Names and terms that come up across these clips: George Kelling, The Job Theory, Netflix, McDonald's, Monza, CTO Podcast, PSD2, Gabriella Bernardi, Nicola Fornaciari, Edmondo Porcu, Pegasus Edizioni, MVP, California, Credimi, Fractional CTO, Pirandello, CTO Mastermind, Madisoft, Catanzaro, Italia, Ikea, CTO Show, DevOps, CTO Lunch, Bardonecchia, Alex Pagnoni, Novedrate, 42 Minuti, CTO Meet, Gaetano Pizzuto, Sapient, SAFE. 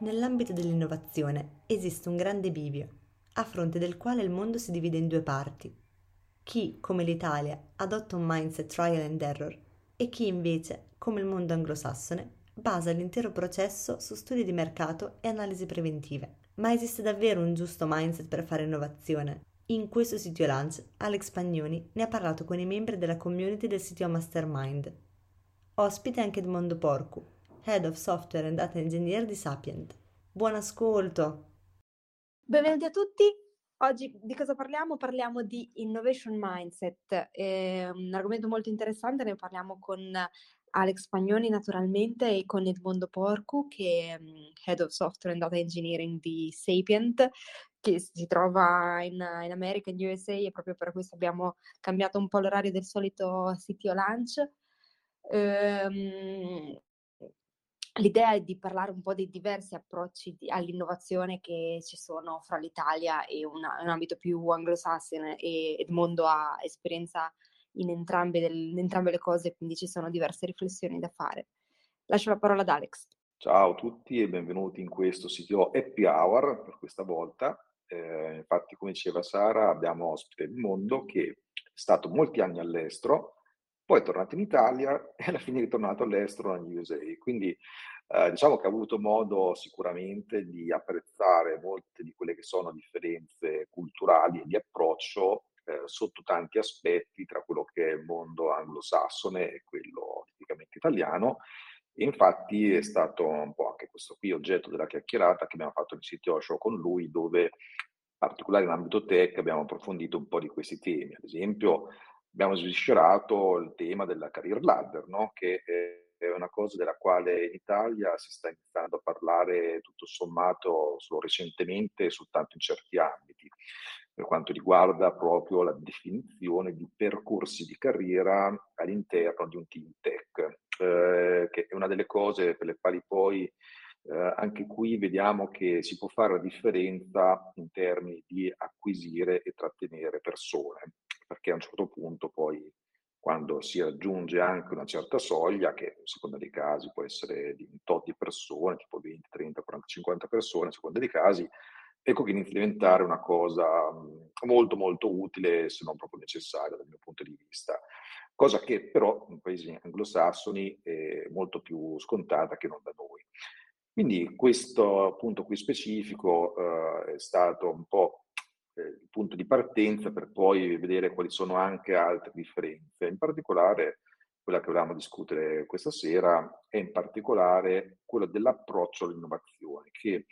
Nell'ambito dell'innovazione esiste un grande bivio, a fronte del quale il mondo si divide in due parti. Chi, come l'Italia, adotta un mindset trial and error e chi invece, come il mondo anglosassone, basa l'intero processo su studi di mercato e analisi preventive. Ma esiste davvero un giusto mindset per fare innovazione? In questo CTO Lunch, Alex Pagnoni ne ha parlato con i membri della community del CTO Mastermind. Ospite anche Edmondo Porcu, Head of Software and Data Engineer di Sapient. Buon ascolto! Benvenuti a tutti! Oggi di cosa parliamo? Parliamo di Innovation Mindset. È un argomento molto interessante, ne parliamo con Alex Pagnoni naturalmente e con Edmondo Porcu, che è Head of Software and Data Engineering di Sapient, che si trova in America, in USA, e proprio per questo abbiamo cambiato un po' l'orario del solito CTO Lunch. L'idea è di parlare un po' dei diversi approcci all'innovazione che ci sono fra l'Italia e un ambito più anglosassone, e Edmondo ha esperienza in entrambe le cose, quindi ci sono diverse riflessioni da fare. Lascio la parola ad Alex. Ciao a tutti e benvenuti in questo CTO Happy Hour per questa volta. Infatti, come diceva Sara, abbiamo ospite Edmondo, che è stato molti anni all'estero, poi è tornato in Italia e alla fine è ritornato all'estero negli USA, quindi diciamo che ha avuto modo sicuramente di apprezzare molte di quelle che sono differenze culturali e di approccio sotto tanti aspetti tra quello che è il mondo anglosassone e quello tipicamente italiano, e infatti è stato un po' anche questo qui oggetto della chiacchierata che abbiamo fatto nel CTO Show con lui, dove in particolare in ambito tech abbiamo approfondito un po' di questi temi. Ad esempio abbiamo sviscerato il tema della career ladder, no? Che è una cosa della quale in Italia si sta iniziando a parlare tutto sommato solo recentemente, soltanto in certi ambiti, per quanto riguarda proprio la definizione di percorsi di carriera all'interno di un team tech, che è una delle cose per le quali poi anche qui vediamo che si può fare la differenza in termini di acquisire e trattenere persone, perché a un certo punto poi, quando si raggiunge anche una certa soglia, che a seconda dei casi può essere di un tot di persone, tipo 20, 30, 40, 50 persone, a seconda dei casi, ecco che inizia a diventare una cosa molto molto utile, se non proprio necessaria dal mio punto di vista, cosa che però in paesi anglosassoni è molto più scontata che non da noi. Quindi questo punto qui specifico è stato un po' il punto di partenza per poi vedere quali sono anche altre differenze. In particolare quella che volevamo discutere questa sera è in particolare quella dell'approccio all'innovazione, che,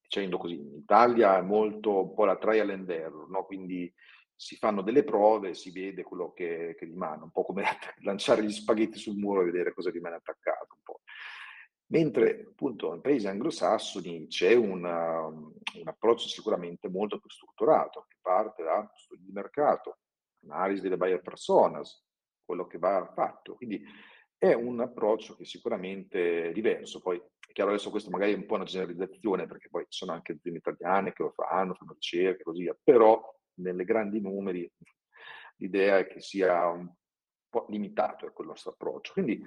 dicendo così, in Italia è molto un po' la trial and error, no? Quindi si fanno delle prove, si vede quello che rimane, un po' come lanciare gli spaghetti sul muro e vedere cosa rimane attaccato un po'. Mentre appunto nei paesi anglosassoni c'è un approccio sicuramente molto più strutturato, che parte da studi di mercato, analisi delle buyer personas, quello che va fatto. Quindi è un approccio che è sicuramente diverso. Poi è chiaro, adesso questo magari è un po' una generalizzazione, perché poi ci sono anche aziende italiane che lo fanno ricerche e così via, però nelle grandi numeri l'idea è che sia un po' limitato a quel nostro approccio. Quindi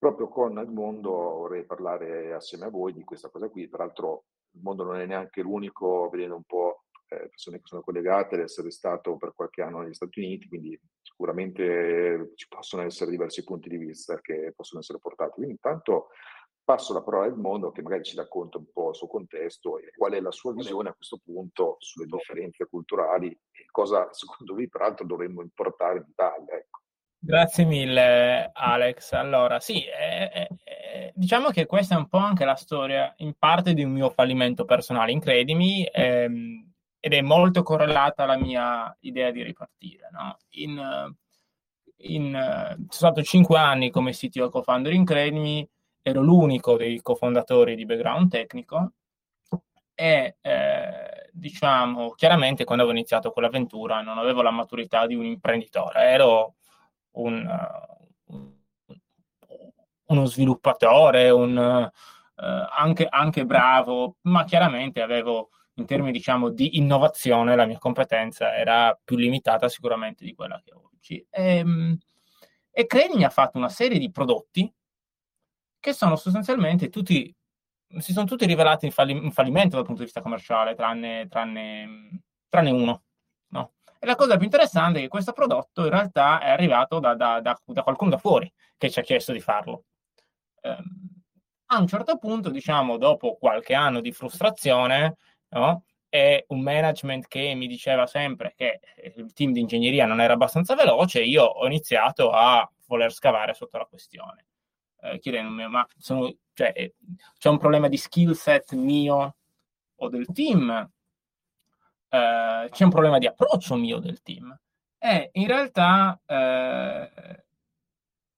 proprio con Edmondo vorrei parlare assieme a voi di questa cosa qui. Peraltro Edmondo non è neanche l'unico, vedendo un po' persone che sono collegate, ad essere stato per qualche anno negli Stati Uniti, quindi sicuramente ci possono essere diversi punti di vista che possono essere portati. Quindi intanto passo la parola a Edmondo, che magari ci racconta un po' il suo contesto e qual è la sua visione a questo punto sulle differenze culturali e cosa secondo voi peraltro dovremmo importare in Italia, ecco. Grazie mille Alex. Allora sì, diciamo che questa è un po' anche la storia in parte di un mio fallimento personale in Credimi, ed è molto correlata alla mia idea di ripartire, no? In, sono stato 5 anni come CTO co-founder in Credimi, ero l'unico dei cofondatori di background tecnico e diciamo chiaramente quando avevo iniziato con l'avventura non avevo la maturità di un imprenditore, ero uno sviluppatore, anche bravo, ma chiaramente avevo, in termini diciamo di innovazione, la mia competenza era più limitata sicuramente di quella che ho oggi. E Credimi ha fatto una serie di prodotti che sono sostanzialmente tutti, si sono tutti rivelati un fallimento dal punto di vista commerciale, tranne uno, no? E la cosa più interessante è che questo prodotto in realtà è arrivato da qualcuno da fuori che ci ha chiesto di farlo. A un certo punto, diciamo, dopo qualche anno di frustrazione, no? E un management che mi diceva sempre che il team di ingegneria non era abbastanza veloce, io ho iniziato a voler scavare sotto la questione. Chiedendomi, ma c'è un problema di skill set mio o del team? C'è un problema di approccio mio del team? E in realtà...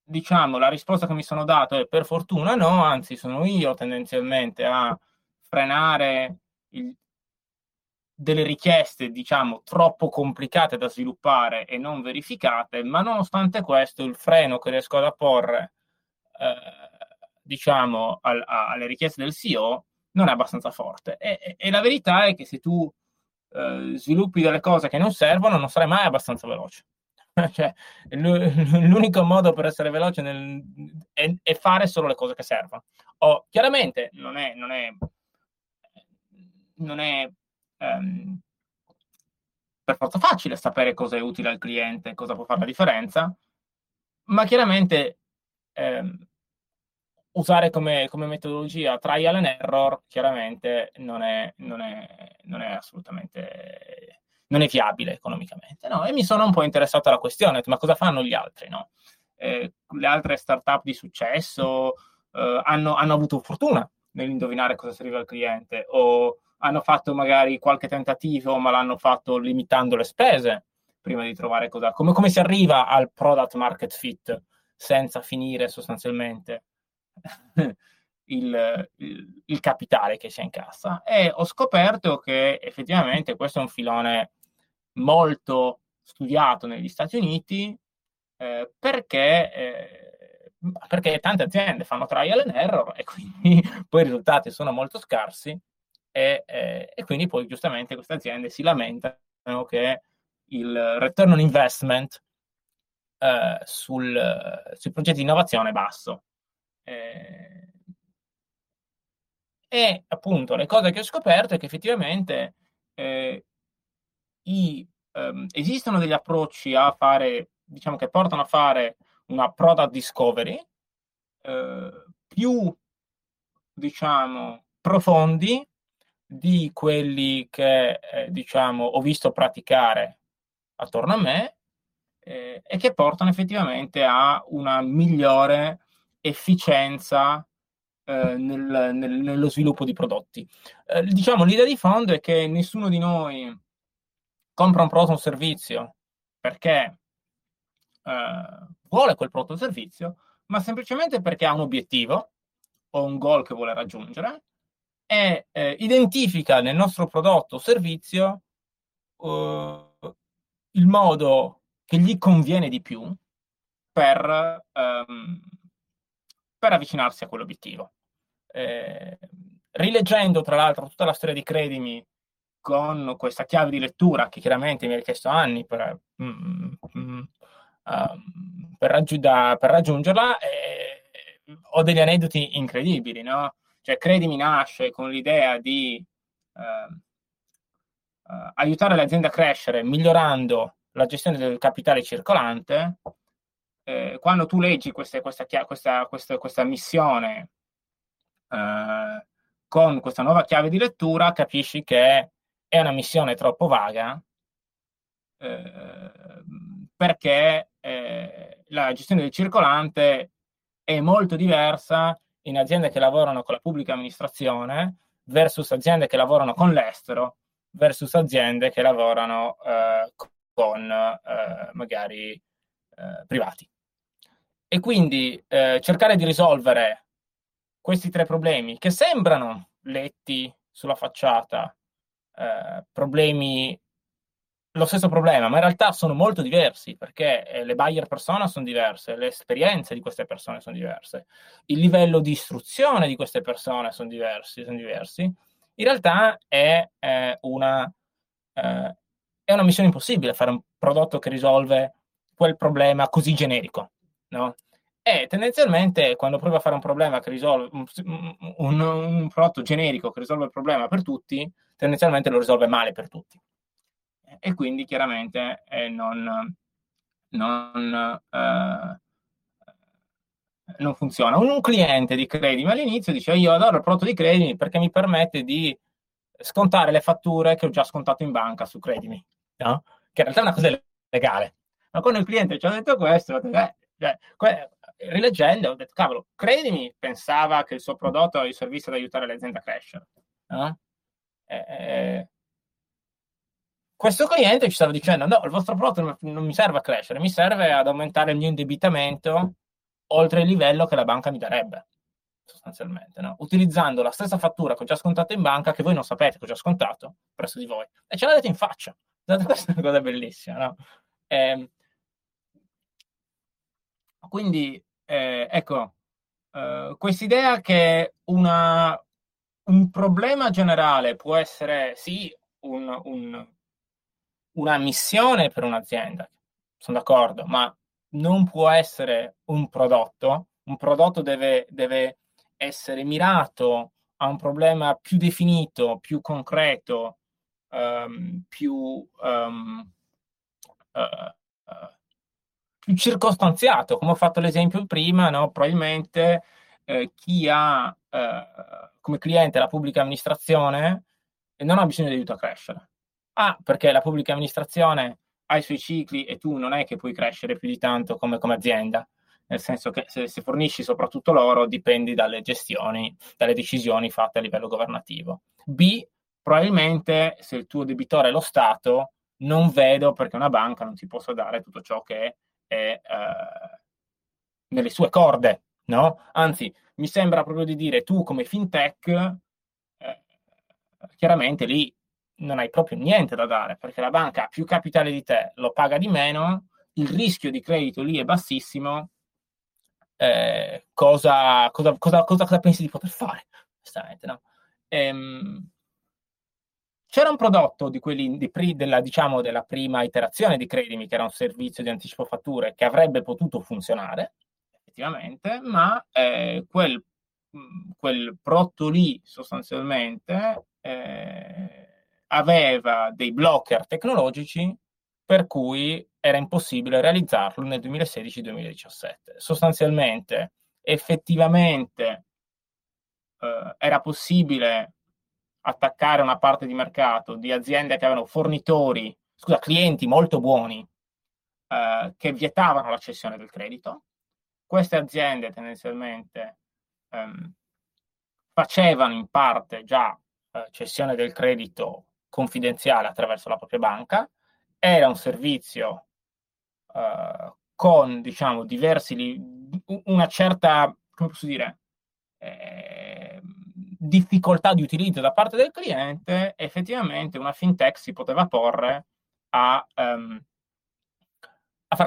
diciamo, la risposta che mi sono dato è per fortuna no, anzi sono io tendenzialmente a frenare delle richieste, diciamo, troppo complicate da sviluppare e non verificate, ma nonostante questo il freno che riesco ad apporre, diciamo, alle richieste del CEO non è abbastanza forte. E la verità è che se tu sviluppi delle cose che non servono non sarai mai abbastanza veloce. Cioè, l'unico modo per essere veloce è fare solo le cose che servono. Chiaramente non è per forza facile sapere cosa è utile al cliente, cosa può fare la differenza, ma chiaramente usare come metodologia trial and error chiaramente non è assolutamente... non è fiabile economicamente, no? E mi sono un po' interessato alla questione, ma cosa fanno gli altri, no? Le altre startup di successo hanno avuto fortuna nell'indovinare cosa serviva al cliente, o hanno fatto magari qualche tentativo, ma l'hanno fatto limitando le spese prima di trovare cosa... Come si arriva al product market fit senza finire sostanzialmente il capitale che si è in cassa? E ho scoperto che effettivamente questo è un filone molto studiato negli Stati Uniti perché tante aziende fanno trial and error e quindi poi i risultati sono molto scarsi e quindi poi giustamente queste aziende si lamentano che il return on investment sui progetti di innovazione è basso. E appunto le cose che ho scoperto è che effettivamente esistono degli approcci a fare, diciamo, che portano a fare una product discovery più, diciamo, profondi di quelli che, diciamo, ho visto praticare attorno a me e che portano effettivamente a una migliore efficienza nello sviluppo di prodotti. Diciamo, l'idea di fondo è che nessuno di noi compra un prodotto o un servizio perché vuole quel prodotto o servizio, ma semplicemente perché ha un obiettivo o un goal che vuole raggiungere e identifica nel nostro prodotto o servizio il modo che gli conviene di più per avvicinarsi a quell'obiettivo. Rileggendo, tra l'altro, tutta la storia di Credimi con questa chiave di lettura che chiaramente mi ha richiesto anni per raggiungerla, ho degli aneddoti incredibili, no? Cioè, Credimi nasce con l'idea di aiutare l'azienda a crescere migliorando la gestione del capitale circolante. Quando tu leggi questa missione con questa nuova chiave di lettura, capisci che è una missione troppo vaga perché la gestione del circolante è molto diversa in aziende che lavorano con la pubblica amministrazione versus aziende che lavorano con l'estero versus aziende che lavorano con magari privati. E quindi cercare di risolvere questi tre problemi che sembrano letti sulla facciata, lo stesso problema, ma in realtà sono molto diversi, perché le buyer persona sono diverse, le esperienze di queste persone sono diverse, il livello di istruzione di queste persone sono diversi. In realtà è una missione impossibile fare un prodotto che risolve quel problema così generico, no? E tendenzialmente quando provi a fare un problema che risolve un prodotto generico che risolve il problema per tutti, tendenzialmente lo risolve male per tutti. E quindi chiaramente non funziona. Un cliente di Credimi all'inizio dice: io adoro il prodotto di Credimi perché mi permette di scontare le fatture che ho già scontato in banca su Credimi, no? Che in realtà è una cosa legale. Ma quando il cliente ci ha detto questo, rileggendo, ho detto: cavolo, Credimi pensava che il suo prodotto o il servizio ad aiutare l'azienda a crescere, no? Questo cliente ci stava dicendo: no, il vostro prodotto non mi serve a crescere, mi serve ad aumentare il mio indebitamento oltre il livello che la banca mi darebbe, sostanzialmente, no? Utilizzando la stessa fattura che ho già scontato in banca, che voi non sapete che ho già scontato presso di voi. E ce l'ha detto in faccia. Questa è una cosa bellissima, no? Quindi, quest'idea che un problema generale può essere, sì, una missione per un'azienda, sono d'accordo, ma non può essere un prodotto. Un prodotto deve essere mirato a un problema più definito, più concreto, più circostanziato. Come ho fatto l'esempio prima, no? Probabilmente chi ha come cliente la pubblica amministrazione non ha bisogno di aiuto a crescere. Perché la pubblica amministrazione ha i suoi cicli e tu non è che puoi crescere più di tanto come azienda, nel senso che se fornisci soprattutto loro dipendi dalle gestioni, dalle decisioni fatte a livello governativo. B, probabilmente se il tuo debitore è lo Stato, non vedo perché una banca non ti possa dare tutto ciò che è nelle sue corde, no? Anzi, mi sembra proprio di dire, tu come fintech chiaramente lì non hai proprio niente da dare, perché la banca ha più capitale di te, lo paga di meno, il rischio di credito lì è bassissimo. Cosa pensi di poter fare? No? C'era un prodotto di quelli della prima iterazione di Credimi, che era un servizio di anticipo fatture, che avrebbe potuto funzionare effettivamente, ma quel prodotto lì sostanzialmente aveva dei blocker tecnologici per cui era impossibile realizzarlo nel 2016-2017. Sostanzialmente, effettivamente, era possibile attaccare una parte di mercato di aziende che avevano clienti molto buoni che vietavano la cessione del credito. Queste aziende tendenzialmente facevano in parte già cessione del credito confidenziale attraverso la propria banca. Era un servizio con, diciamo, una certa, come posso dire, difficoltà di utilizzo da parte del cliente. Effettivamente una fintech si poteva porre a far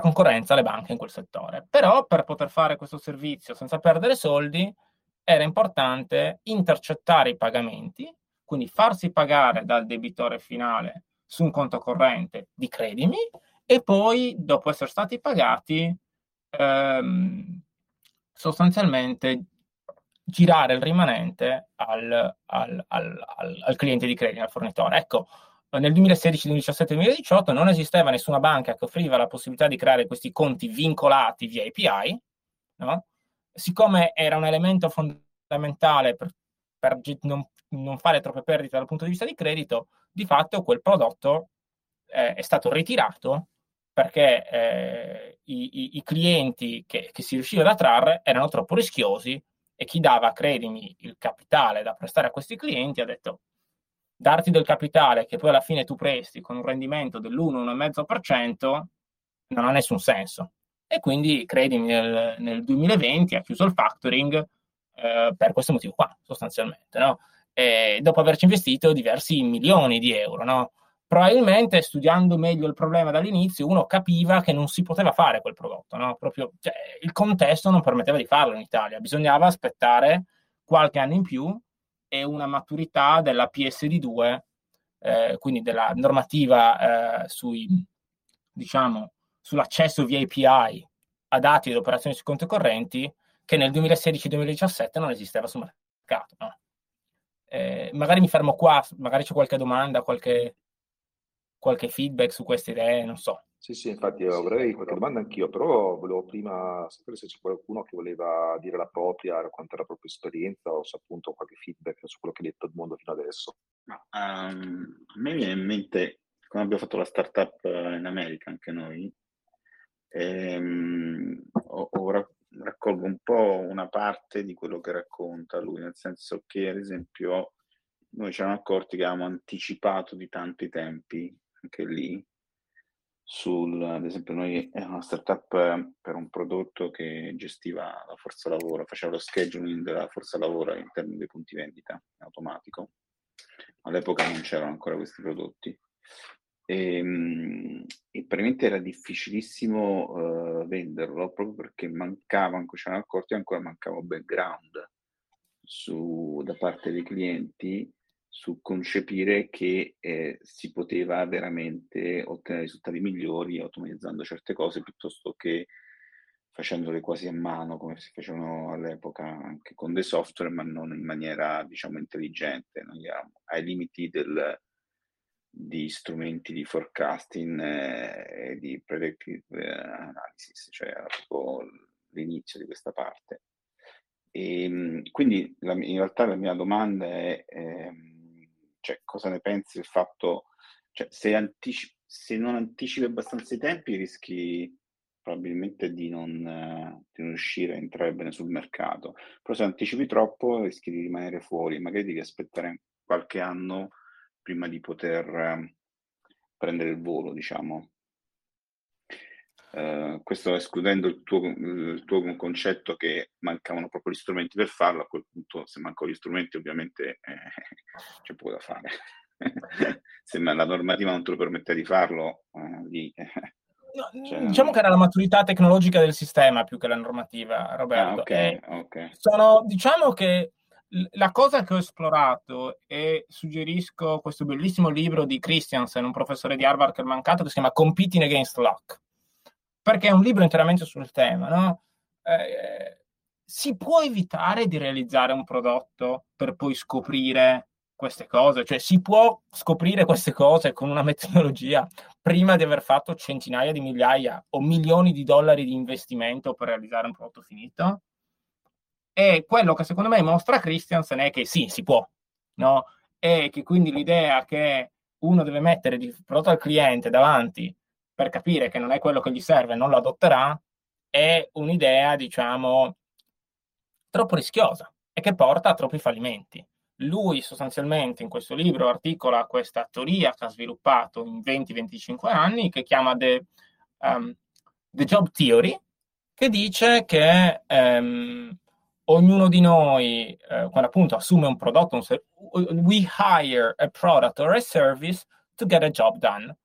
concorrenza alle banche in quel settore. Però per poter fare questo servizio senza perdere soldi era importante intercettare i pagamenti, quindi farsi pagare dal debitore finale su un conto corrente di Credimi, e poi, dopo essere stati pagati, sostanzialmente girare il rimanente al cliente di Credimi, al fornitore. Ecco, nel 2016, 2017, 2018 non esisteva nessuna banca che offriva la possibilità di creare questi conti vincolati via API, no? Siccome era un elemento fondamentale per non fare troppe perdite dal punto di vista di credito, di fatto quel prodotto è stato ritirato perché i clienti che si riusciva ad attrarre erano troppo rischiosi, e chi dava a Credimi il capitale da prestare a questi clienti ha detto: darti del capitale che poi alla fine tu presti con un rendimento dell'1-1,5% non ha nessun senso. E quindi Credimi nel 2020 ha chiuso il factoring per questo motivo qua, sostanzialmente, no? E dopo averci investito diversi milioni di euro, no? Probabilmente studiando meglio il problema dall'inizio uno capiva che non si poteva fare quel prodotto, no? Proprio, cioè, il contesto non permetteva di farlo in Italia, bisognava aspettare qualche anno in più e una maturità della PSD2, quindi della normativa sull'accesso via API a dati ed operazioni su conti correnti, che nel 2016-2017 non esisteva sul mercato, no? Magari mi fermo qua, magari c'è qualche domanda, qualche feedback su queste idee, non so. Sì, infatti avrei qualche domanda anch'io, però volevo prima sapere se c'è qualcuno che voleva dire la propria, raccontare la propria esperienza o se appunto qualche feedback su quello che hai detto al mondo fino adesso. A me viene in mente quando abbiamo fatto la startup in America anche noi, ora raccolgo un po' una parte di quello che racconta lui, nel senso che ad esempio noi ci siamo accorti che avevamo anticipato di tanti tempi anche lì, ad esempio noi era una startup per un prodotto che gestiva la forza lavoro, faceva lo scheduling della forza lavoro all'interno dei punti vendita automatico. All'epoca non c'erano ancora questi prodotti e praticamente era difficilissimo venderlo proprio perché mancava background da parte dei clienti su concepire che si poteva veramente ottenere risultati migliori automatizzando certe cose piuttosto che facendole quasi a mano come si facevano all'epoca anche con dei software, ma non in maniera diciamo intelligente. Noi eravamo ai limiti di strumenti di forecasting e di predictive analysis, cioè era proprio l'inizio di questa parte. E quindi in realtà la mia domanda è cioè, cosa ne pensi del fatto, cioè, se non anticipi abbastanza i tempi rischi probabilmente di non riuscire a entrare bene sul mercato, però se anticipi troppo rischi di rimanere fuori, magari devi aspettare qualche anno prima di poter prendere il volo, diciamo. Questo escludendo il tuo concetto che mancavano proprio gli strumenti per farlo, a quel punto se mancano gli strumenti ovviamente c'è poco da fare. Se la normativa non te lo permette di farlo, diciamo che era la maturità tecnologica del sistema più che la normativa, Roberto. Okay. Diciamo che la cosa che ho esplorato, e suggerisco questo bellissimo libro di Christensen, un professore di Harvard che è mancato, che si chiama Competing Against Luck, perché è un libro interamente sul tema, no? Si può evitare di realizzare un prodotto per poi scoprire queste cose? Cioè si può scoprire queste cose con una metodologia prima di aver fatto centinaia di migliaia o milioni di dollari di investimento per realizzare un prodotto finito? E quello che secondo me mostra Christensen è che sì, si può, no? E che quindi l'idea che uno deve mettere il prodotto al cliente davanti per capire che non è quello che gli serve, non lo adotterà, è un'idea, diciamo, troppo rischiosa e che porta a troppi fallimenti. Lui sostanzialmente in questo libro articola questa teoria che ha sviluppato in 20-25 anni, che chiama The Job Theory, che dice che... ognuno di noi, quando appunto assume un prodotto, we hire a product or a service to get a job done.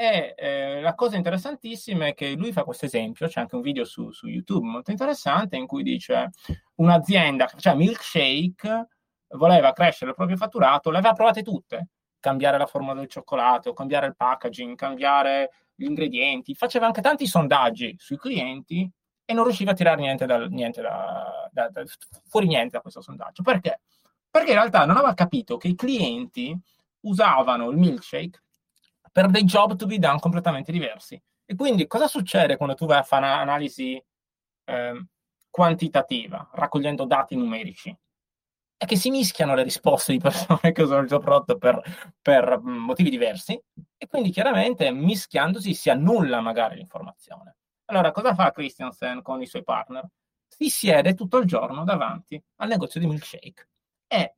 E la cosa interessantissima è che lui fa questo esempio, c'è anche un video su YouTube molto interessante, in cui dice un'azienda che faceva milkshake, voleva crescere il proprio fatturato, le aveva provate tutte, cambiare la forma del cioccolato, cambiare il packaging, cambiare gli ingredienti, faceva anche tanti sondaggi sui clienti, e non riusciva a tirare fuori niente da questo sondaggio. Perché? Perché in realtà non aveva capito che i clienti usavano il milkshake per dei job to be done completamente diversi. E quindi cosa succede quando tu vai a fare un'analisi quantitativa, raccogliendo dati numerici? È che si mischiano le risposte di persone che usano il tuo prodotto per motivi diversi, e quindi chiaramente mischiandosi si annulla magari l'informazione. Allora, cosa fa Christensen con i suoi partner? Si siede tutto il giorno davanti al negozio di milkshake e,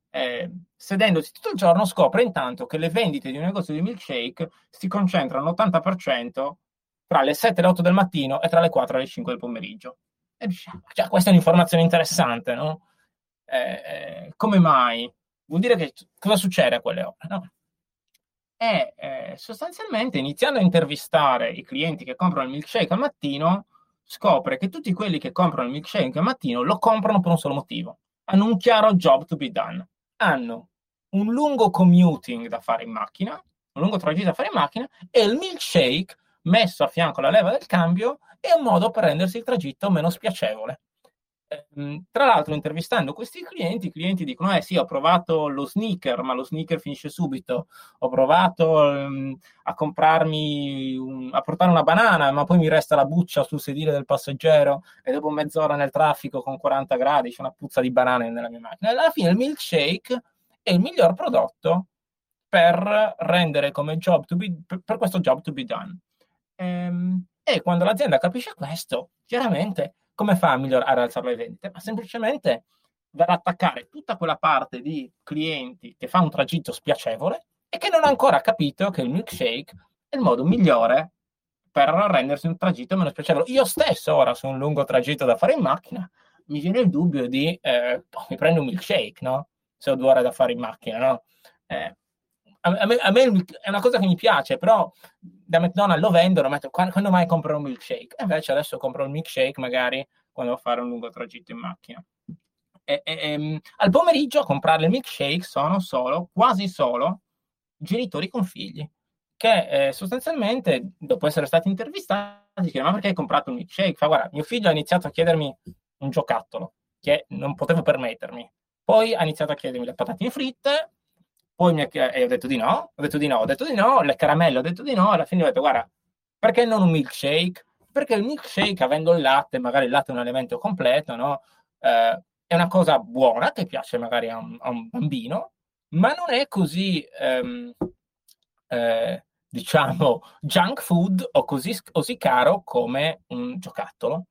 sedendosi tutto il giorno, scopre intanto che le vendite di un negozio di milkshake si concentrano all'80% tra le 7 e le 8 del mattino e tra le 4 e le 5 del pomeriggio. E diciamo, già questa è un'informazione interessante, no? Come mai? Vuol dire che cosa succede a quelle ore, no? E sostanzialmente, iniziando a intervistare i clienti che comprano il milkshake al mattino, scopre che tutti quelli che comprano il milkshake al mattino lo comprano per un solo motivo. Hanno un chiaro job to be done. Hanno un lungo commuting da fare in macchina, un lungo tragitto da fare in macchina, e il milkshake messo a fianco alla leva del cambio è un modo per rendersi il tragitto meno spiacevole. Tra l'altro, intervistando questi clienti, i clienti dicono, sì, ho provato lo sneaker, ma lo sneaker finisce subito, ho provato a comprarmi, a portare una banana, ma poi mi resta la buccia sul sedile del passeggero e dopo mezz'ora nel traffico con 40 gradi c'è una puzza di banane nella mia macchina. Alla fine il milkshake è il miglior prodotto per rendere come job to be, per questo job to be done. E quando l'azienda capisce questo, chiaramente come fa a migliorare, a alzare le vendite? Ma semplicemente va ad attaccare tutta quella parte di clienti che fa un tragitto spiacevole e che non ha ancora capito che il milkshake è il modo migliore per rendersi un tragitto meno spiacevole. Io stesso ora, su un lungo tragitto da fare in macchina, mi viene il dubbio di mi prendo un milkshake, no? Se ho 2 ore da fare in macchina, no? A me è una cosa che mi piace, però da McDonald's lo vendono, ma quando mai compro un milkshake? E invece adesso compro un milkshake magari quando devo fare un lungo tragitto in macchina. Al pomeriggio a comprare il milkshake sono solo, quasi solo, genitori con figli, che sostanzialmente, dopo essere stati intervistati, chiedono, ma perché hai comprato un milkshake? Fa, guarda, mio figlio ha iniziato a chiedermi un giocattolo che non potevo permettermi, poi ha iniziato a chiedermi le patatine fritte, poi ho detto di no, le caramelle ho detto di no, alla fine ho detto, guarda, perché non un milkshake? Perché il milkshake, avendo il latte, magari il latte è un elemento completo, no? È una cosa buona che piace magari a un bambino, ma non è così, junk food o così caro come un giocattolo.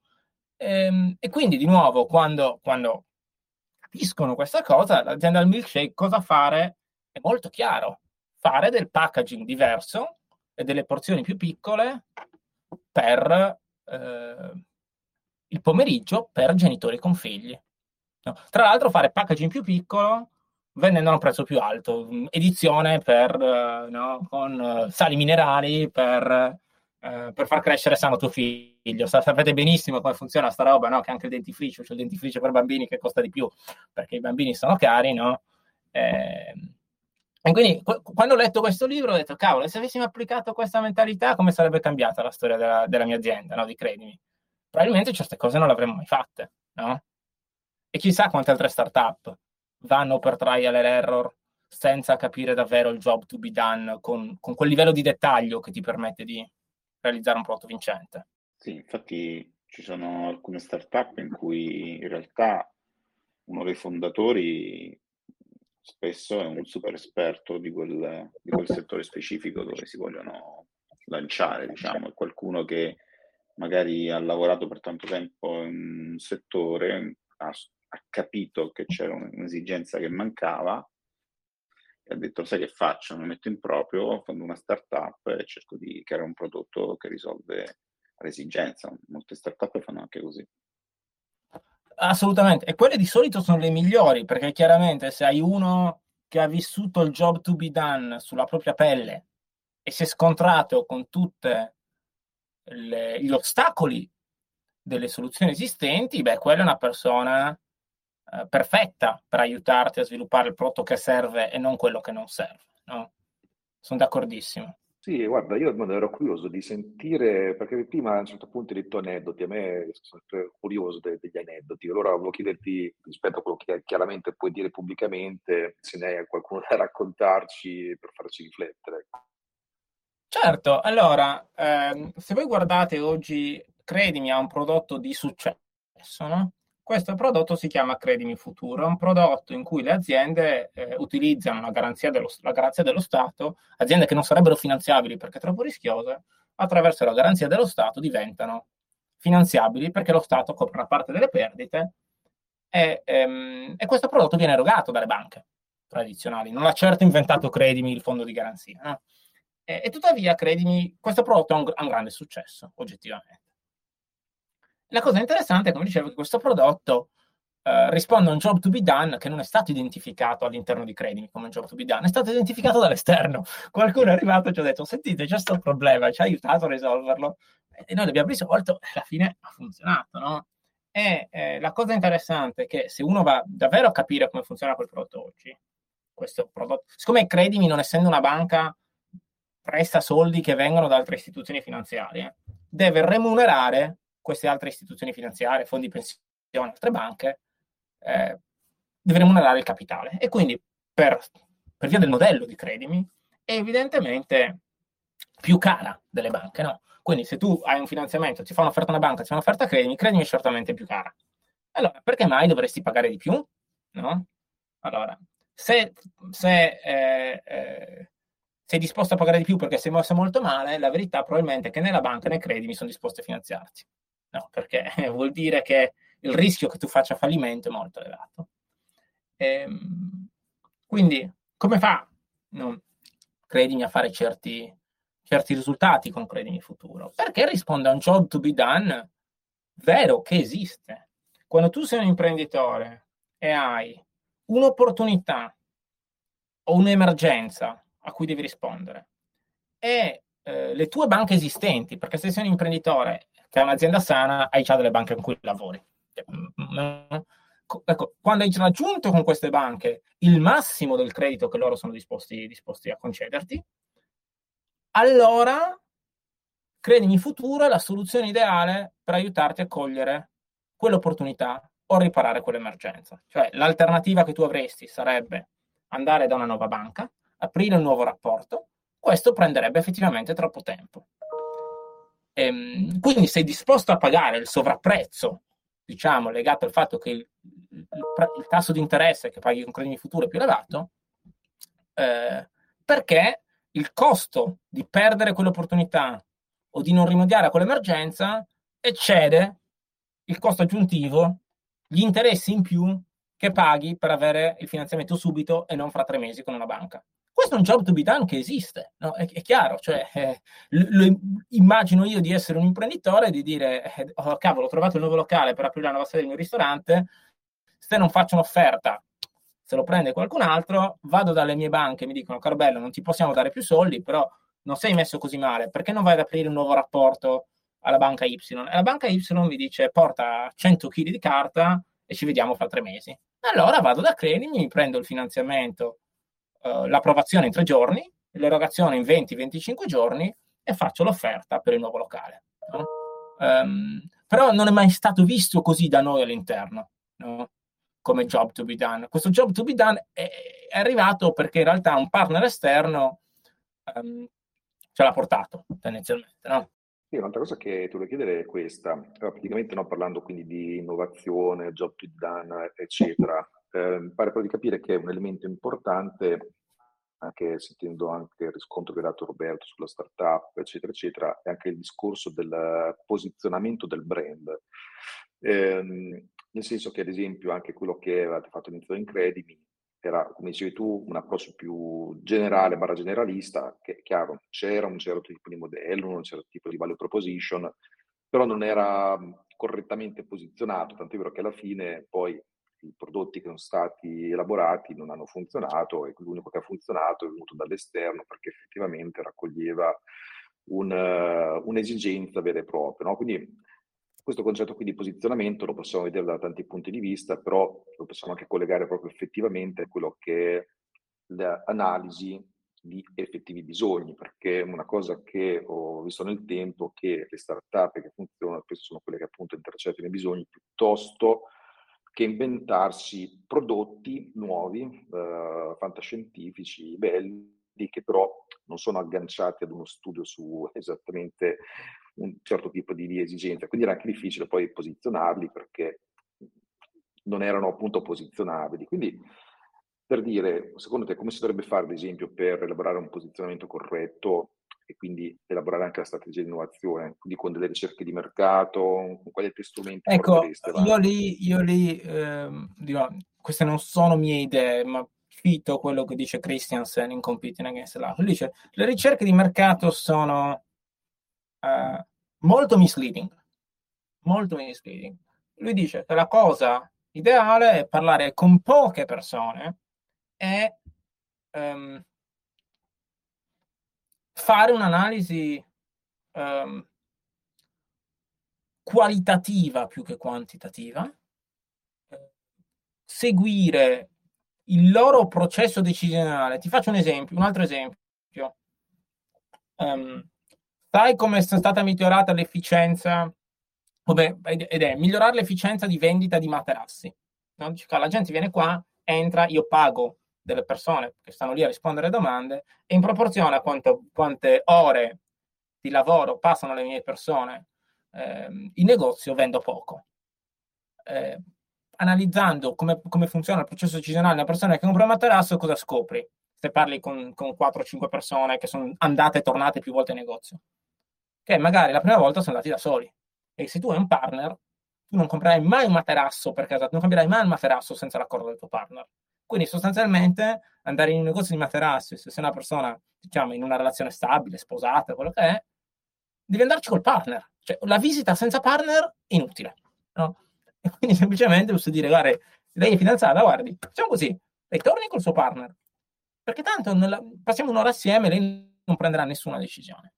E quindi, di nuovo, quando capiscono questa cosa, l'azienda del milkshake cosa fare? È molto chiaro, fare del packaging diverso e delle porzioni più piccole per il pomeriggio per genitori con figli. No. Tra l'altro, fare packaging più piccolo vendendo a un prezzo più alto, edizione con sali minerali per far crescere sano tuo figlio. Sapete benissimo come funziona sta roba, no? Che anche il dentifricio per bambini che costa di più, perché i bambini sono cari, no? E quindi quando ho letto questo libro ho detto, cavolo, se avessimo applicato questa mentalità come sarebbe cambiata la storia della mia azienda, no? Di Credimi. Probabilmente certe cose non le avremmo mai fatte, no? E chissà quante altre startup vanno per trial and error senza capire davvero il job to be done con quel livello di dettaglio che ti permette di realizzare un prodotto vincente. Sì, infatti ci sono alcune startup in cui in realtà uno dei fondatori spesso è un super esperto di quel settore specifico dove si vogliono lanciare, diciamo, è qualcuno che magari ha lavorato per tanto tempo in un settore, ha capito che c'era un'esigenza che mancava e ha detto, sai che faccio? Mi metto in proprio, fanno una startup e cerco di creare un prodotto che risolve l'esigenza. Molte startup fanno anche così. Assolutamente, e quelle di solito sono le migliori, perché chiaramente se hai uno che ha vissuto il job to be done sulla propria pelle e si è scontrato con tutti gli ostacoli delle soluzioni esistenti, beh, quella è una persona perfetta per aiutarti a sviluppare il prodotto che serve e non quello che non serve, no? Sono d'accordissimo. Sì, guarda, io ero curioso di sentire, perché prima a un certo punto hai detto aneddoti, a me sono sempre curioso degli aneddoti, allora volevo chiederti, rispetto a quello che chiaramente puoi dire pubblicamente, se ne hai qualcuno da raccontarci per farci riflettere. Certo, allora, se voi guardate oggi, Credimi ha un prodotto di successo, no? Questo prodotto si chiama Credimi Futuro, è un prodotto in cui le aziende utilizzano la garanzia dello Stato, aziende che non sarebbero finanziabili perché troppo rischiose, attraverso la garanzia dello Stato diventano finanziabili perché lo Stato copre una parte delle perdite e questo prodotto viene erogato dalle banche tradizionali. Non l'ha certo inventato Credimi il fondo di garanzia, no? E tuttavia, credimi, questo prodotto ha un grande successo, oggettivamente. La cosa interessante è, come dicevo, che questo prodotto risponde a un job to be done che non è stato identificato all'interno di Credimi come un job to be done, è stato identificato dall'esterno. Qualcuno è arrivato e ci ha detto, sentite, c'è questo problema, ci ha aiutato a risolverlo, e noi l'abbiamo risolto, e alla fine ha funzionato, no? E la cosa interessante è che se uno va davvero a capire come funziona quel prodotto oggi, questo prodotto, siccome Credimi, non essendo una banca, presta soldi che vengono da altre istituzioni finanziarie, deve remunerare queste altre istituzioni finanziarie, fondi pensione, altre banche, deve remunerare il capitale. E quindi, per via del modello di Credimi, è evidentemente più cara delle banche, no? Quindi se tu hai un finanziamento, ti fa un'offerta una banca, ti fa un'offerta Credimi, Credimi è certamente più cara. Allora, perché mai dovresti pagare di più? No? Allora, se sei disposto a pagare di più perché sei mossa molto male, la verità probabilmente è che né la banca né Credimi sono disposti a finanziarti. No, perché vuol dire che il rischio che tu faccia fallimento è molto elevato. Quindi, come fa Credimi a fare certi risultati con Credimi futuro? Perché risponde a un job to be done vero che esiste. Quando tu sei un imprenditore e hai un'opportunità o un'emergenza a cui devi rispondere, e le tue banche esistenti, perché se sei un imprenditore che ha un'azienda sana, hai già delle banche con cui lavori. Ecco, quando hai raggiunto con queste banche il massimo del credito che loro sono disposti a concederti, allora Credimi futuro è la soluzione ideale per aiutarti a cogliere quell'opportunità o riparare quell'emergenza. Cioè, l'alternativa che tu avresti sarebbe andare da una nuova banca, aprire un nuovo rapporto, questo prenderebbe effettivamente troppo tempo. Quindi sei disposto a pagare il sovrapprezzo, diciamo, legato al fatto che il tasso di interesse che paghi con Credimi futuro è più elevato, perché il costo di perdere quell'opportunità o di non rimediare a quell'emergenza eccede il costo aggiuntivo, gli interessi in più che paghi per avere il finanziamento subito e non fra 3 mesi con una banca. Questo è un job to be done che esiste, no? È chiaro, cioè immagino io di essere un imprenditore e di dire, oh cavolo, ho trovato il nuovo locale per aprire la nuova sede del mio ristorante, se non faccio un'offerta, se lo prende qualcun altro, vado dalle mie banche e mi dicono, caro bello, non ti possiamo dare più soldi, però non sei messo così male, perché non vai ad aprire un nuovo rapporto alla banca Y? E la banca Y mi dice, porta 100 kg di carta e ci vediamo fra 3 mesi. Allora vado da Credimi, mi prendo il finanziamento, l'approvazione in 3 giorni, l'erogazione in 20-25 giorni e faccio l'offerta per il nuovo locale. No? Però non è mai stato visto così da noi all'interno, no? Come job to be done. Questo job to be done è arrivato perché in realtà un partner esterno ce l'ha portato tendenzialmente, no? Sì, un'altra cosa che ti volevo chiedere è questa. Allora, praticamente parlando quindi di innovazione, job to be done, eccetera, pare però di capire che è un elemento importante, anche sentendo anche il riscontro che ha dato Roberto sulla startup, eccetera, eccetera, è anche il discorso del posizionamento del brand. Nel senso che, ad esempio, anche quello che avevate fatto all'inizio in Credimi era, come dicevi tu, un approccio più generale, barra generalista, che è chiaro, c'era un certo tipo di modello, un certo tipo di value proposition, però non era correttamente posizionato, tant'è vero che alla fine poi i prodotti che sono stati elaborati non hanno funzionato e l'unico che ha funzionato è venuto dall'esterno perché effettivamente raccoglieva un'esigenza vera e propria, no? Quindi questo concetto qui di posizionamento lo possiamo vedere da tanti punti di vista, però lo possiamo anche collegare proprio effettivamente a quello che è l'analisi di effettivi bisogni, perché una cosa che ho visto nel tempo è che le startup che funzionano spesso sono quelle che appunto intercettano i bisogni piuttosto che inventarsi prodotti nuovi, fantascientifici, belli, che però non sono agganciati ad uno studio su esattamente un certo tipo di esigenza. Quindi era anche difficile poi posizionarli perché non erano appunto posizionabili. Quindi, per dire, secondo te come si dovrebbe fare, ad esempio, per elaborare un posizionamento corretto e quindi elaborare anche la strategia di innovazione, quindi con delle ricerche di mercato, con quali altri strumenti? Ecco, io lì, dirò, queste non sono mie idee, ma Cito quello che dice Christensen in Competing Against Luck. Lui dice: le ricerche di mercato sono molto misleading. Molto misleading. Lui dice che la cosa ideale è parlare con poche persone e fare un'analisi qualitativa più che quantitativa, seguire il loro processo decisionale. Ti faccio un esempio, un altro esempio. Sai come è stata migliorata l'efficienza? Vabbè, ed è migliorare l'efficienza di vendita di materassi. No? La gente viene qua, entra, io pago delle persone che stanno lì a rispondere a domande e in proporzione a quante ore di lavoro passano le mie persone in negozio vendo poco. Analizzando come funziona il processo decisionale di una persona che compra un materasso, cosa scopri? Se parli con 4-5 persone che sono andate e tornate più volte in negozio, che magari la prima volta sono andati da soli. E se tu hai un partner, tu non comprerai mai un materasso per casa, non cambierai mai il materasso senza l'accordo del tuo partner. Quindi sostanzialmente andare in un negozio di materassi, se sei una persona, diciamo, in una relazione stabile, sposata, quello che è, devi andarci col partner. Cioè, la visita senza partner è inutile, no? E quindi semplicemente posso dire: guarda, lei è fidanzata, guardi, facciamo così, lei torni col suo partner, perché tanto passiamo un'ora assieme e lei non prenderà nessuna decisione.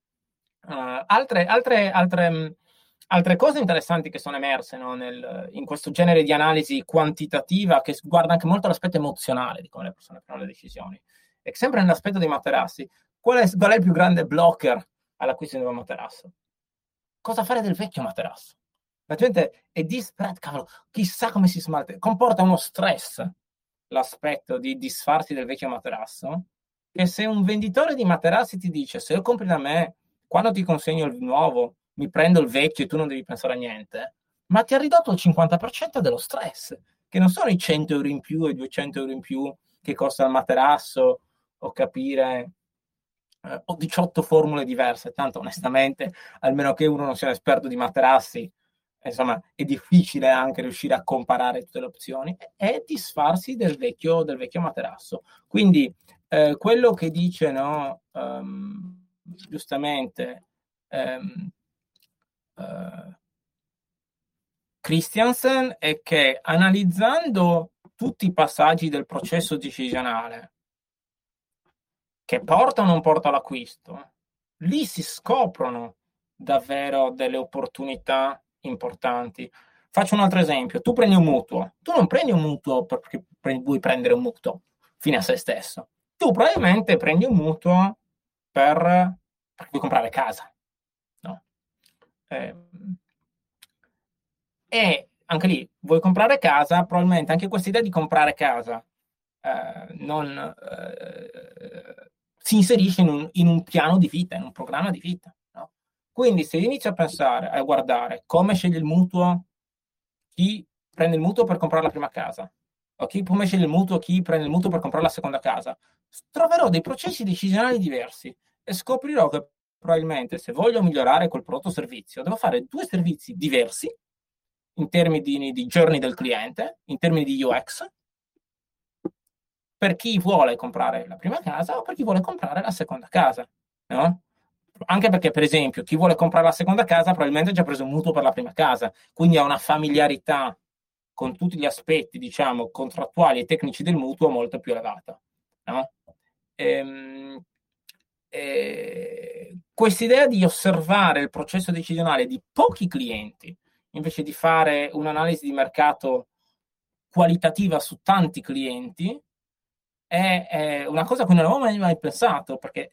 Altre cose interessanti che sono emerse, no, in questo genere di analisi quantitativa che guarda anche molto l'aspetto emozionale di come le persone prendono le decisioni. E sempre nell'aspetto dei materassi, qual è il più grande blocker all'acquisto di un materasso? Cosa fare del vecchio materasso? La gente è disperata, cavolo, chissà come si smalte. Comporta uno stress l'aspetto di disfarsi del vecchio materasso, che se un venditore di materassi ti dice: se lo compri da me, quando ti consegno il nuovo, mi prendo il vecchio e tu non devi pensare a niente, ma ti ha ridotto il 50% dello stress, che non sono i 100 euro in più e i 200 euro in più che costa il materasso, o capire, o 18 formule diverse. Tanto onestamente, almeno che uno non sia un esperto di materassi, insomma, è difficile anche riuscire a comparare tutte le opzioni e disfarsi del vecchio materasso. Quindi quello che dice, no, giustamente Christensen, è che analizzando tutti i passaggi del processo decisionale che porta o non porta all'acquisto, lì si scoprono davvero delle opportunità importanti. Faccio un altro esempio: tu prendi un mutuo, tu non prendi un mutuo perché vuoi prendere un mutuo fine a se stesso, tu probabilmente prendi un mutuo perché vuoi comprare casa. E anche lì vuoi comprare casa, probabilmente anche questa idea di comprare casa si inserisce in un piano di vita, in un programma di vita, no? Quindi se inizi a pensare, a guardare come sceglie il mutuo chi prende il mutuo per comprare la prima casa, o come sceglie il mutuo chi prende il mutuo per comprare la seconda casa, troverò dei processi decisionali diversi e scoprirò che probabilmente, se voglio migliorare quel prodotto o servizio, devo fare due servizi diversi in termini di journey del cliente, in termini di UX, per chi vuole comprare la prima casa o per chi vuole comprare la seconda casa, no? Anche perché, per esempio, chi vuole comprare la seconda casa probabilmente ha già preso un mutuo per la prima casa, quindi ha una familiarità con tutti gli aspetti, diciamo, contrattuali e tecnici del mutuo molto più elevata, no? Quest'idea di osservare il processo decisionale di pochi clienti, invece di fare un'analisi di mercato qualitativa su tanti clienti, è una cosa a cui non avevo mai pensato, perché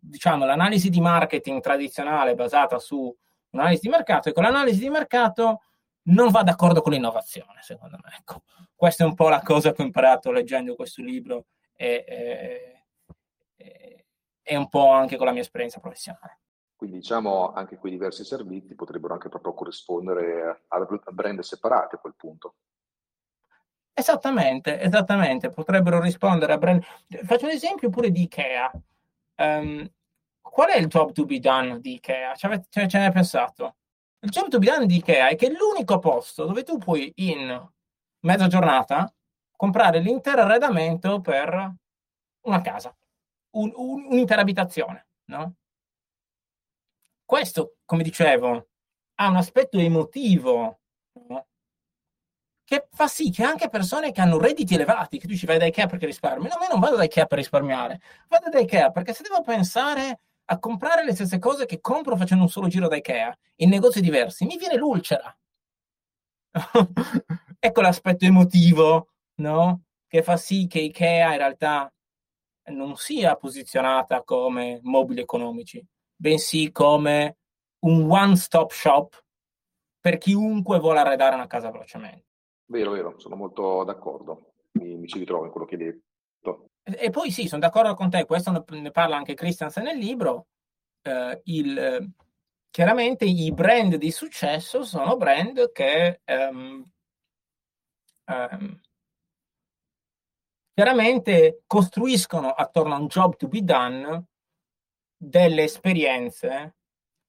diciamo l'analisi di marketing tradizionale basata su un'analisi di mercato, ecco, l'analisi di mercato non va d'accordo con l'innovazione, secondo me. Ecco, questa è un po' la cosa che ho imparato leggendo questo libro e un po' anche con la mia esperienza professionale. Quindi, diciamo, anche quei diversi servizi potrebbero anche proprio corrispondere a brand separati a quel punto. Esattamente. Potrebbero rispondere a brand. Faccio un esempio pure di Ikea. Qual è il job to be done di Ikea? Ce n'hai pensato? Il job to be done di Ikea è che è l'unico posto dove tu puoi in mezza giornata comprare l'intero arredamento per una casa, un'intera abitazione, no? Questo, come dicevo, ha un aspetto emotivo, no? Che fa sì che anche persone che hanno redditi elevati, che tu ci vai da Ikea perché risparmi, no, io non vado da Ikea per risparmiare, vado da Ikea perché se devo pensare a comprare le stesse cose che compro facendo un solo giro da Ikea, in negozi diversi, mi viene l'ulcera. Ecco l'aspetto emotivo, no? Che fa sì che Ikea in realtà non sia posizionata come mobili economici, bensì come un one-stop shop per chiunque vuole arredare una casa velocemente. Vero, vero, sono molto d'accordo, mi ci ritrovo in quello che hai detto. E poi sì, sono d'accordo con te, questo ne parla anche Christensen nel libro, chiaramente i brand di successo sono brand che chiaramente costruiscono attorno a un job to be done delle esperienze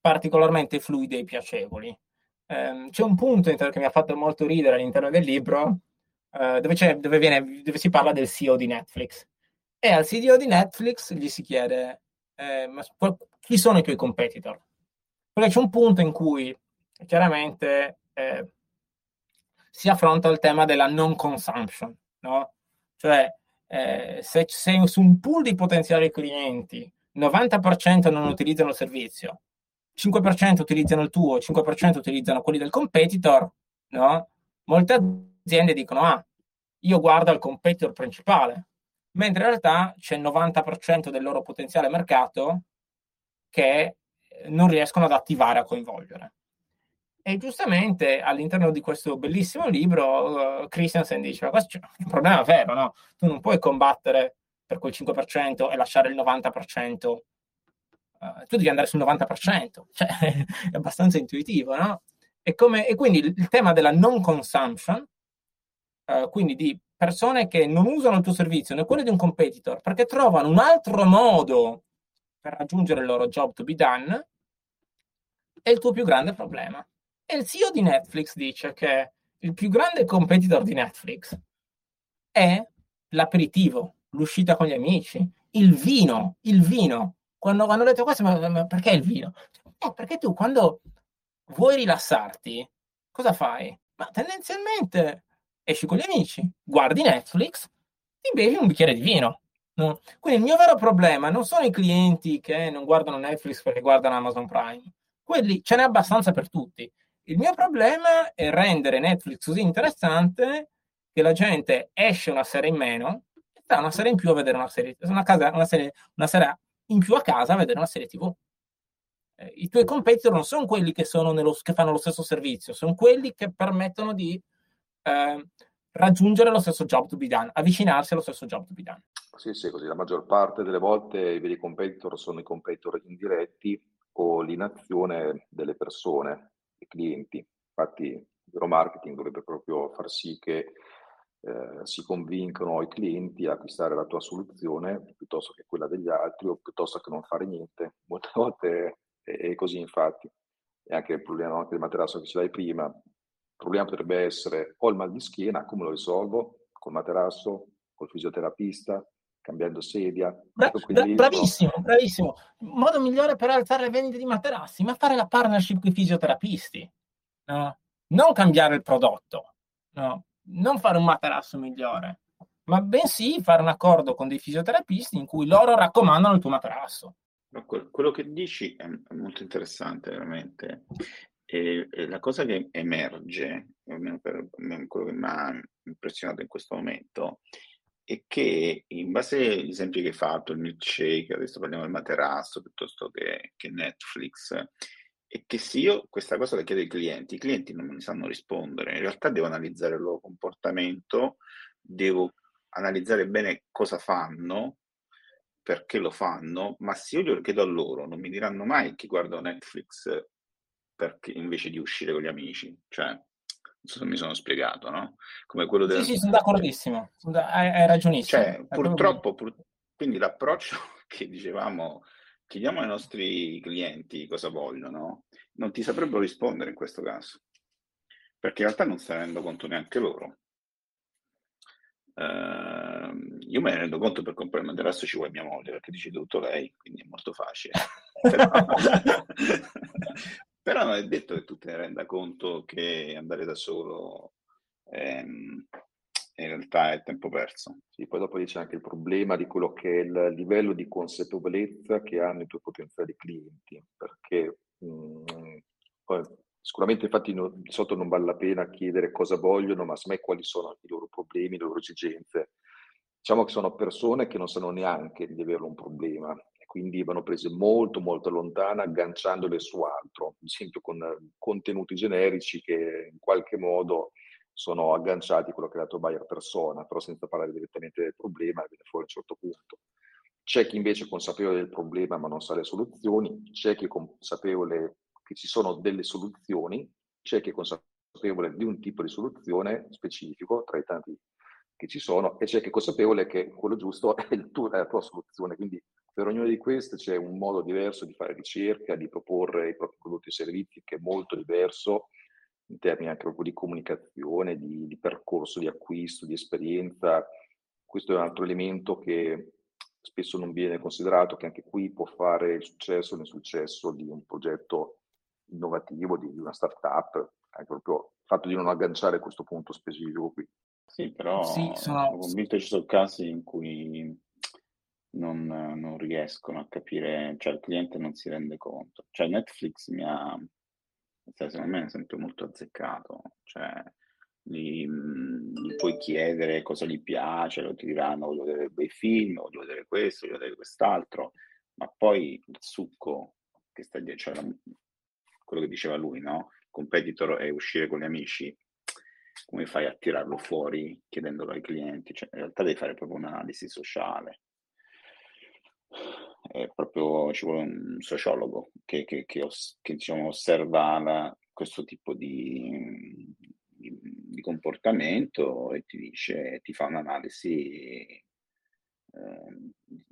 particolarmente fluide e piacevoli. C'è un punto che mi ha fatto molto ridere all'interno del libro dove si parla del CEO di Netflix, e al CEO di Netflix gli si chiede ma chi sono i tuoi competitor? Perché c'è un punto in cui chiaramente si affronta il tema della non consumption, no? Cioè, se sei su un pool di potenziali clienti, 90% non utilizzano il servizio, 5% utilizzano il tuo, 5% utilizzano quelli del competitor, no? Molte aziende dicono, io guardo al competitor principale, mentre in realtà c'è il 90% del loro potenziale mercato che non riescono ad attivare, a coinvolgere. E giustamente all'interno di questo bellissimo libro Christensen dice, ma questo è un problema vero, no? Tu non puoi combattere per quel 5% e lasciare il 90%, tu devi andare sul 90%, cioè è abbastanza intuitivo, no? E quindi il tema della non consumption, quindi di persone che non usano il tuo servizio né quello di un competitor perché trovano un altro modo per raggiungere il loro job to be done, è il tuo più grande problema. E il CEO di Netflix dice che il più grande competitor di Netflix è l'aperitivo, l'uscita con gli amici, il vino. Quando ho detto questo, ma perché il vino? Perché tu quando vuoi rilassarti, cosa fai? Ma tendenzialmente esci con gli amici, guardi Netflix, ti bevi un bicchiere di vino, no? Quindi il mio vero problema non sono i clienti che non guardano Netflix perché guardano Amazon Prime, quelli ce n'è abbastanza per tutti. Il mio problema è rendere Netflix così interessante che la gente esce una sera in meno e sta una sera in più a vedere una sera in più a casa a vedere una serie TV. I tuoi competitor non sono quelli che fanno lo stesso servizio, sono quelli che permettono di raggiungere lo stesso job to be done, avvicinarsi allo stesso job to be done. Sì, così la maggior parte delle volte i veri competitor sono i competitor indiretti o l'inazione delle persone, dei clienti. Infatti il vero marketing dovrebbe proprio far sì che si convincono i clienti a acquistare la tua soluzione piuttosto che quella degli altri, o piuttosto che non fare niente. Molte volte è così, infatti. E anche il problema del materasso che ci dai prima, il problema potrebbe essere: ho il mal di schiena, come lo risolvo? Col materasso, col fisioterapista, cambiando sedia. Bravissimo. Il modo migliore per alzare le vendite di materassi, ma fare la partnership con i fisioterapisti, no? Non cambiare il prodotto, no? Non fare un materasso migliore, ma bensì fare un accordo con dei fisioterapisti in cui loro raccomandano il tuo materasso. Quello che dici è molto interessante, veramente. E la cosa che emerge, almeno per quello che mi ha impressionato in questo momento, è che in base agli esempi che hai fatto, il milkshake, adesso parliamo del materasso, piuttosto che Netflix, e che se io questa cosa la chiedo ai clienti, i clienti non mi sanno rispondere. In realtà devo analizzare il loro comportamento, devo analizzare bene cosa fanno, perché lo fanno, ma se io glielo chiedo a loro, non mi diranno mai che guardo Netflix perché invece di uscire con gli amici. Cioè, non so se mi sono spiegato, no? Come quello del... Sì, sono d'accordissimo, hai ragionissimo. Cioè, quindi l'approccio che dicevamo... Chiediamo ai nostri clienti cosa vogliono, non ti saprebbero rispondere in questo caso, perché in realtà non si rendono conto neanche loro. Io me ne rendo conto per comprare, ma del resto ci vuole mia moglie, perché dice tutto lei, quindi è molto facile. Però non è detto che tu te ne renda conto che andare da solo in realtà è tempo perso. Sì, poi dopo c'è anche il problema di quello che è il livello di consapevolezza che hanno i tuoi potenziali clienti, perché poi sicuramente, infatti, di solito non vale la pena chiedere cosa vogliono, ma semmai quali sono i loro problemi, le loro esigenze. Diciamo che sono persone che non sanno neanche di avere un problema, e quindi vanno prese molto, molto lontana, agganciandole su altro, ad esempio con contenuti generici che in qualche modo sono agganciati a quello che è la tua buyer persona, però senza parlare direttamente del problema, viene fuori a un certo punto. C'è chi invece è consapevole del problema ma non sa le soluzioni, c'è chi è consapevole che ci sono delle soluzioni, c'è chi è consapevole di un tipo di soluzione specifico, tra i tanti che ci sono, e c'è chi è consapevole che quello giusto è è la tua soluzione. Quindi per ognuno di questi c'è un modo diverso di fare ricerca, di proporre i propri prodotti e servizi, che è molto diverso in termini anche proprio di comunicazione, di percorso, di acquisto, di esperienza. Questo è un altro elemento che spesso non viene considerato, che anche qui può fare il successo o l'insuccesso di un progetto innovativo, di una startup, anche proprio il fatto di non agganciare questo punto specifico qui. Sì, però sì, sono convinto che ci sono casi in cui non riescono a capire, cioè il cliente non si rende conto. Cioè Netflix secondo me è sempre molto azzeccato, cioè gli puoi chiedere cosa gli piace, lo ti diranno voglio vedere bei film, voglio vedere questo, voglio vedere quest'altro, ma poi il succo che sta dietro, cioè quello che diceva lui, no? Competitor è uscire con gli amici, come fai a tirarlo fuori chiedendolo ai clienti? Cioè, in realtà devi fare proprio un'analisi sociale, è proprio, ci vuole un sociologo che diciamo, osserva questo tipo di comportamento e ti dice, ti fa un'analisi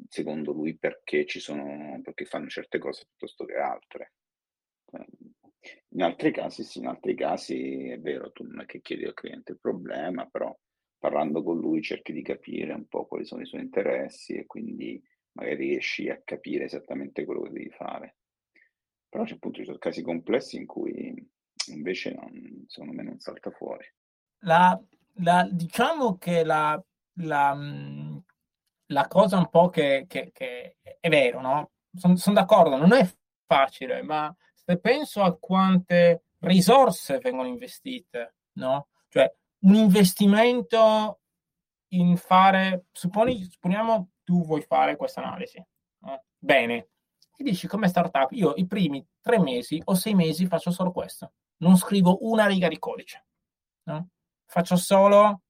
secondo lui perché fanno certe cose piuttosto che altre. In altri casi sì, in altri casi è vero, tu non è che chiedi al cliente il problema, però parlando con lui cerchi di capire un po' quali sono i suoi interessi e quindi magari riesci a capire esattamente quello che devi fare. Però c'è appunto, ci sono casi complessi in cui invece secondo me non salta fuori. Diciamo che la cosa un po' che è vero, no? Sono d'accordo, non è facile, ma se penso a quante risorse vengono investite, no? Cioè un investimento in fare, supponiamo tu vuoi fare questa analisi, bene, ti dici come startup, io i primi 3 mesi o 6 mesi faccio solo questo, non scrivo una riga di codice, no? Faccio solo,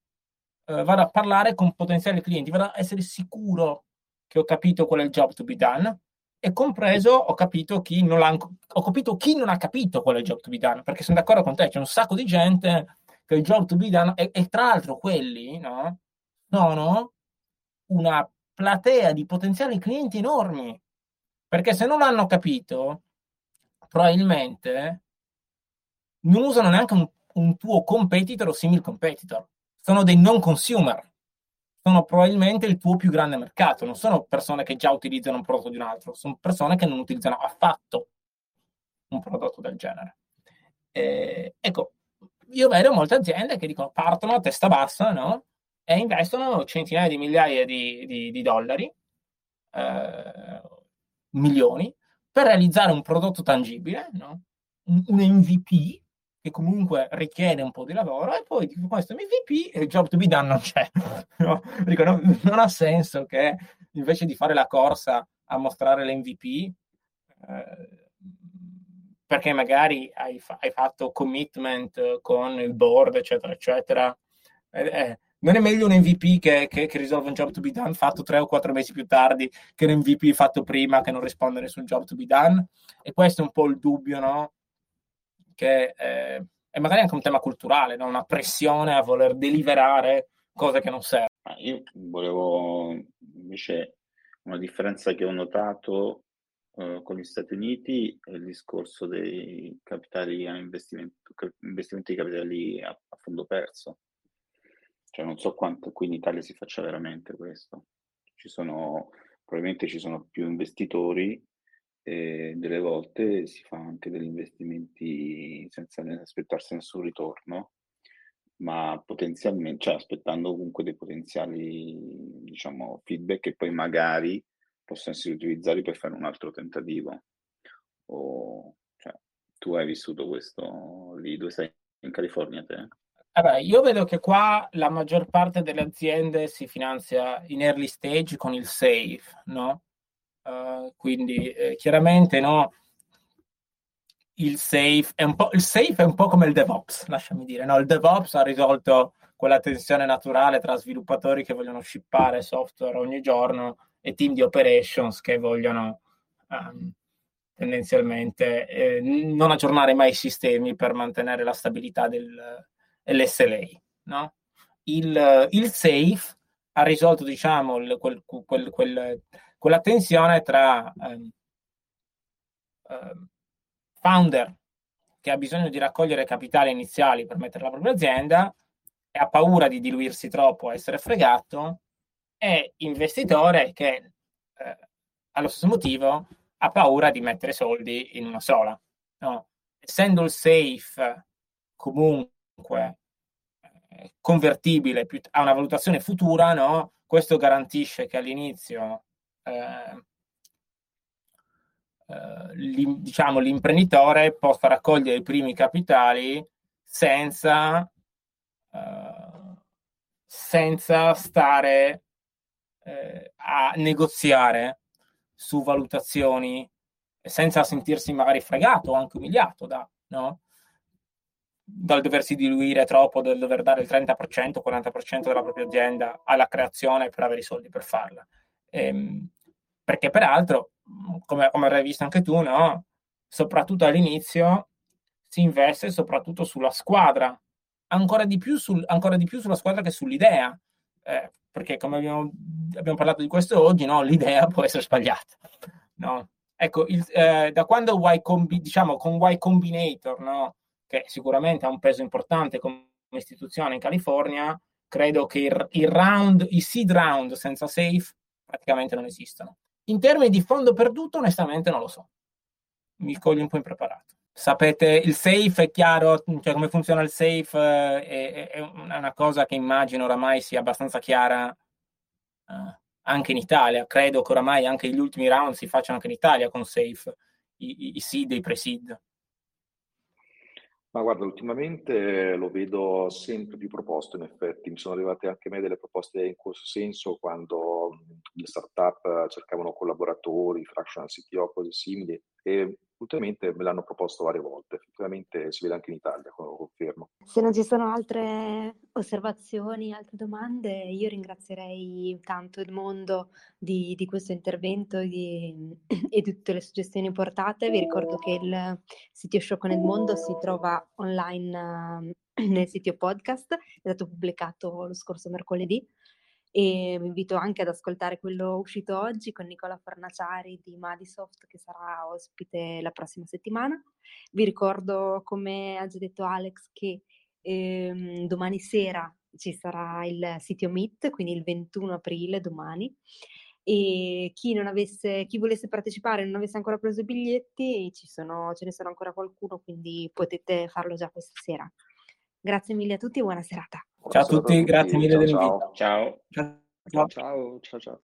vado a parlare con potenziali clienti, vado a essere sicuro che ho capito qual è il job to be done, e compreso ho capito chi non ha capito qual è il job to be done, perché sono d'accordo con te, c'è un sacco di gente che il job to be done, e tra l'altro quelli, no? Sono una platea di potenziali clienti enormi, perché se non l'hanno capito probabilmente non usano neanche un tuo competitor o simil competitor, sono dei non consumer, sono probabilmente il tuo più grande mercato, non sono persone che già utilizzano un prodotto di un altro, sono persone che non utilizzano affatto un prodotto del genere. Ecco, io vedo molte aziende che dicono partono a testa bassa, no? E investono centinaia di migliaia di dollari, milioni, per realizzare un prodotto tangibile, no? Un MVP, che comunque richiede un po' di lavoro, e poi dico, questo MVP, il job to be done non c'è. No? Dico, no, non ha senso che invece di fare la corsa a mostrare l'MVP, perché magari hai fatto commitment con il board, eccetera, eccetera, non è meglio un MVP che risolve un job to be done fatto 3 o 4 mesi più tardi che un MVP fatto prima che non risponde a nessun job to be done? E questo è un po' il dubbio, no? Che è magari anche un tema culturale, no? Una pressione a voler deliberare cose che non servono. Io volevo invece una differenza che ho notato con gli Stati Uniti è il discorso dei capitali a investimenti di capitali a fondo perso. Cioè non so quanto qui in Italia si faccia veramente questo. Probabilmente ci sono più investitori e delle volte si fa anche degli investimenti senza aspettarsi nessun ritorno, ma potenzialmente, cioè aspettando comunque dei potenziali, diciamo, feedback che poi magari possono essere utilizzati per fare un altro tentativo. O, cioè, tu hai vissuto questo lì, dove sei in California te? Vabbè, io vedo che qua la maggior parte delle aziende si finanzia in early stage con il SAFE, no? Quindi chiaramente no, il SAFE è un po' come il DevOps, lasciami dire, no? Il DevOps ha risolto quella tensione naturale tra sviluppatori che vogliono shippare software ogni giorno e team di operations che vogliono tendenzialmente non aggiornare mai i sistemi per mantenere la stabilità dell'SLA, no? Il SAFE ha risolto, diciamo, quella tensione tra founder che ha bisogno di raccogliere capitali iniziali per mettere la propria azienda e ha paura di diluirsi troppo, a essere fregato, e investitore che allo stesso motivo ha paura di mettere soldi in una sola, no? Essendo il SAFE comunque convertibile a una valutazione futura, no? Questo garantisce che all'inizio diciamo l'imprenditore possa raccogliere i primi capitali senza stare a negoziare su valutazioni, senza sentirsi magari fregato o anche umiliato dal doversi diluire troppo, dal dover dare il 30%, 40% della propria azienda alla creazione per avere i soldi per farla. Perché peraltro, come avrai visto anche tu, no? Soprattutto all'inizio si investe soprattutto sulla squadra, ancora di più sulla squadra che sull'idea, perché come abbiamo parlato di questo oggi, no? L'idea può essere sbagliata, no? Ecco, da quando con Y Combinator, no? Che sicuramente ha un peso importante come istituzione in California, credo che i seed round senza SAFE praticamente non esistono. In termini di fondo perduto, onestamente non lo so. Mi coglie un po' impreparato. Sapete, il SAFE è chiaro, cioè come funziona il SAFE è una cosa che immagino oramai sia abbastanza chiara anche in Italia. Credo che oramai anche gli ultimi round si facciano anche in Italia con SAFE, i seed e i pre-seed. Ma guarda, ultimamente lo vedo sempre più proposto, in effetti. Mi sono arrivate anche a me delle proposte in questo senso quando le startup cercavano collaboratori, fractional CTO, cose simili, e ultimamente me l'hanno proposto varie volte. Effettivamente si vede anche in Italia, lo confermo. Se non ci sono altre osservazioni, altre domande, io ringrazierei tanto Edmondo di questo intervento e di tutte le suggestioni portate. Vi ricordo che il CTO Show con Edmondo si trova online nel CTO Podcast, è stato pubblicato lo scorso mercoledì. E vi invito anche ad ascoltare quello uscito oggi con Nicola Fornaciari di Madisoft, che sarà ospite la prossima settimana. Vi ricordo, come ha già detto Alex, che domani sera ci sarà il CTO Meet, quindi il 21 aprile, domani. E chi volesse partecipare e non avesse ancora preso i biglietti, ce ne sono ancora qualcuno, quindi potete farlo già questa sera. Grazie mille a tutti e buona serata. Ciao a tutti, grazie mille dell'invito. Ciao. Ciao.